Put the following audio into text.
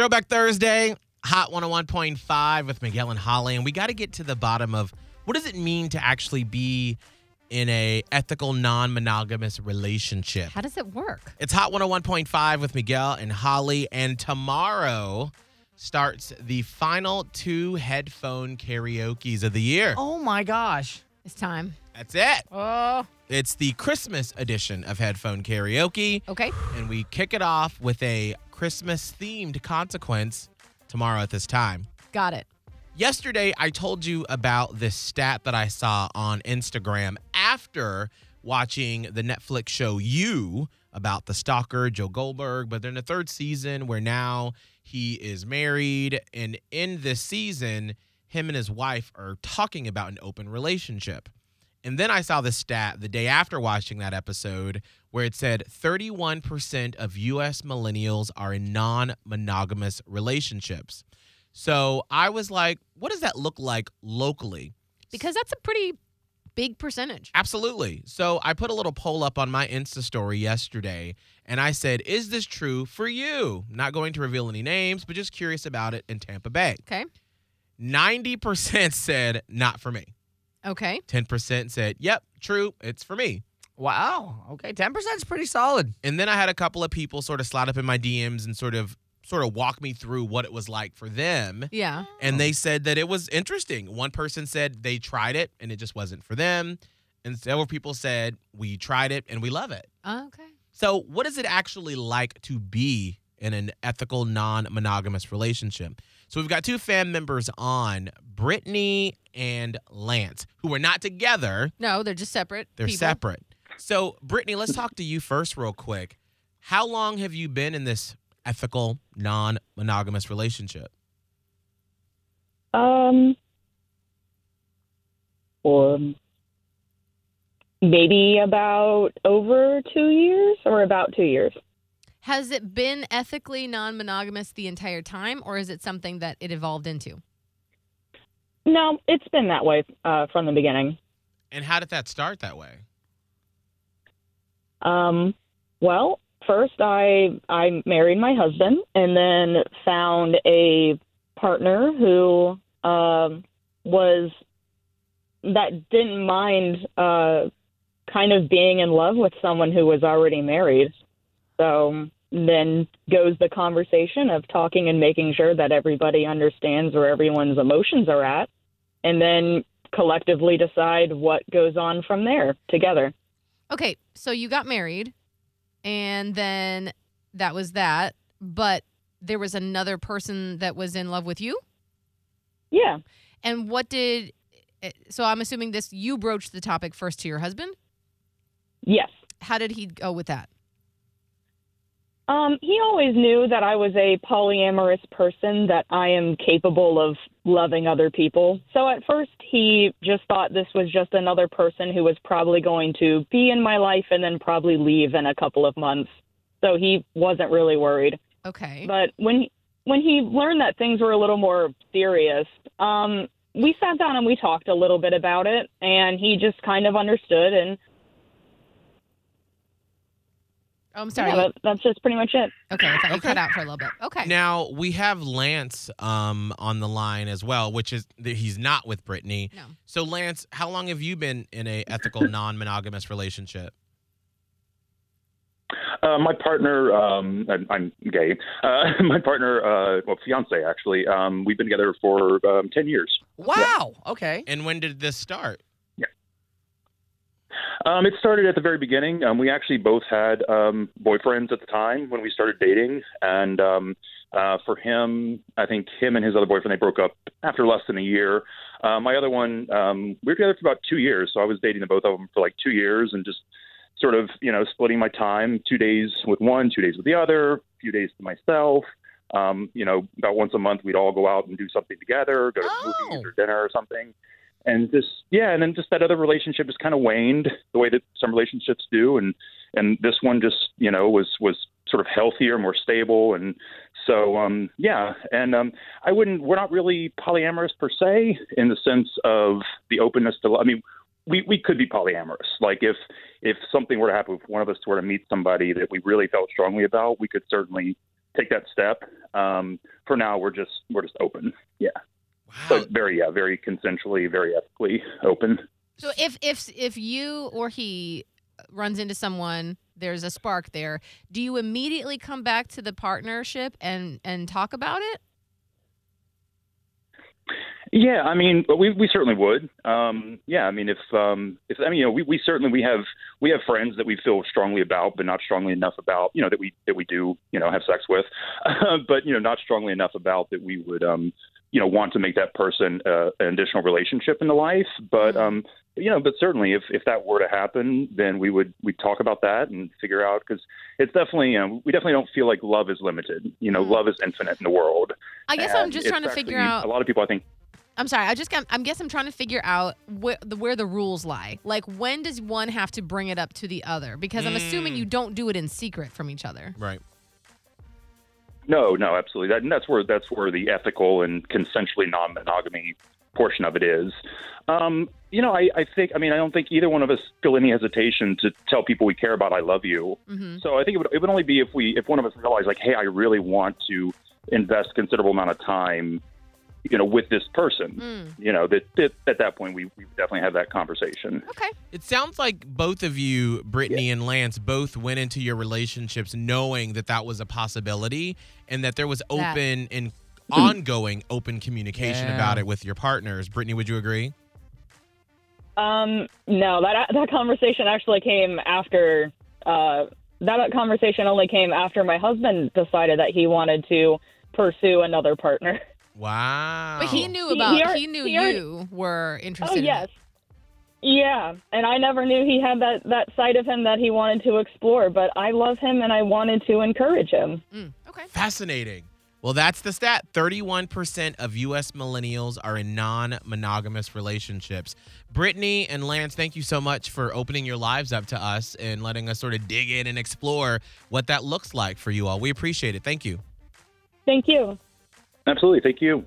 Throwback Thursday, Hot 101.5 with Miguel and Holly. And we got to get to the bottom of what does it mean to actually be in a ethical, non-monogamous relationship? How does it work? It's Hot 101.5 with Miguel and Holly. And tomorrow starts the final two headphone karaokes of the year. Oh, my gosh. It's time. That's it. Oh. It's the Christmas edition of headphone karaoke. Okay. And we kick it off with a Christmas-themed consequence tomorrow at this time. Got it. Yesterday, I told you about this stat that I saw on Instagram after watching the Netflix show You about the stalker, Joe Goldberg. But they're in the third season where now he is married. And in this season, him and his wife are talking about an open relationship. And then I saw this stat the day after watching that episode where it said 31% of U.S. millennials are in non-monogamous relationships. So I was like, what does that look like locally? Because that's a pretty big percentage. Absolutely. So I put a little poll up on my Insta story yesterday, and I said, is this true for you? Not going to reveal any names, but just curious about it in Tampa Bay. Okay. 90% said, not for me. Okay. 10% said, yep, true, it's for me. Wow. Okay, 10% is pretty solid. And then I had a couple of people sort of slide up in my DMs and sort of walk me through what it was like for them. Yeah. And they said that it was interesting. One person said they tried it and it just wasn't for them. And several people said, we tried it and we love it. Okay. So what is it actually like to be in an ethical, non-monogamous relationship? So we've got two fan members on, Brittany and Lance, who are not together. No, they're just separate. They're people. Separate. So, Brittany, let's talk to you first real quick. How long have you been in this ethical, non-monogamous relationship? Or maybe about over 2 years or about 2 years. Has it been ethically non-monogamous the entire time, or is it something that it evolved into? No, it's been that way from the beginning. And how did that start that way? Well, first I married my husband and then found a partner who that didn't mind kind of being in love with someone who was already married. So then goes the conversation of talking and making sure that everybody understands where everyone's emotions are at, and then collectively decide what goes on from there together. Okay, so you got married, and then that was that, but there was another person that was in love with you? Yeah. And so I'm assuming you broached the topic first to your husband? Yes. How did he go with that? He always knew that I was a polyamorous person, that I am capable of loving other people. So at first, he just thought this was just another person who was probably going to be in my life and then probably leave in a couple of months. So he wasn't really worried. Okay. But when he learned that things were a little more serious, we sat down and we talked a little bit about it, and he just kind of understood and... Oh, I'm sorry. Yeah, that's just pretty much it. Okay. I thought you cut out for a little bit. Okay. Now, we have Lance on the line as well, which is he's not with Brittany. No. So, Lance, how long have you been in an ethical, non-monogamous relationship? My partner, I'm gay. My partner, fiance, actually, we've been together for 10 years. Wow. Yeah. Okay. And when did this start? It started at the very beginning. We actually both had boyfriends at the time when we started dating. And for him, I think him and his other boyfriend, they broke up after less than a year. My other one, we were together for about 2 years. So I was dating the both of them for like 2 years and just sort of, splitting my time, 2 days with one, 2 days with the other, a few days to myself. About once a month, we'd all go out and do something together, go to movies or dinner or something. And then that other relationship has kind of waned the way that some relationships do. And this one just, was sort of healthier, more stable. And so, we're not really polyamorous per se in the sense of the openness to, we could be polyamorous. Like if something were to happen, if one of us were to meet somebody that we really felt strongly about, we could certainly take that step. For now, we're just open. Yeah. Wow. So very consensually, very ethically open. So if you or he runs into someone, there's a spark there. Do you immediately come back to the partnership and talk about it? Yeah, I mean, we certainly would. Yeah, I mean, if I mean, you know, we have friends that we feel strongly about, but not strongly enough about, you know, that we do, you know, have sex with, but you know, not strongly enough about that we would, you know, want to make that person an additional relationship in the life. But you know, but certainly, if that were to happen, then we'd talk about that and figure out, because it's definitely, you know, we definitely don't feel like love is limited. You know, love is infinite in the world. I guess I'm just trying to figure out. A lot of people, I think. I'm sorry. I guess I'm trying to figure out where the rules lie. Like, when does one have to bring it up to the other? Because I'm assuming you don't do it in secret from each other. Right. No, absolutely. That's where the ethical and consensually non-monogamy portion of it is. You know, I don't think either one of us feel any hesitation to tell people we care about I love you. Mm-hmm. So I think it would only be if one of us realized, like, hey, I really want to invest considerable amount of time, you know, with this person, you know, that at that point, we definitely have that conversation. Okay. It sounds like both of you, Brittany and Lance, both went into your relationships knowing that was a possibility and that there was open and ongoing open communication about it with your partners. Brittany, would you agree? No, that conversation actually came after, that conversation only came after my husband decided that he wanted to pursue another partner. Wow. But he knew you were interested in it. Oh, yes. Yeah. And I never knew he had that side of him that he wanted to explore, but I love him and I wanted to encourage him. Okay. Fascinating. Well, that's the stat. 31% of U.S. millennials are in non-monogamous relationships. Brittany and Lance, thank you so much for opening your lives up to us and letting us sort of dig in and explore what that looks like for you all. We appreciate it. Thank you. Thank you. Absolutely. Thank you.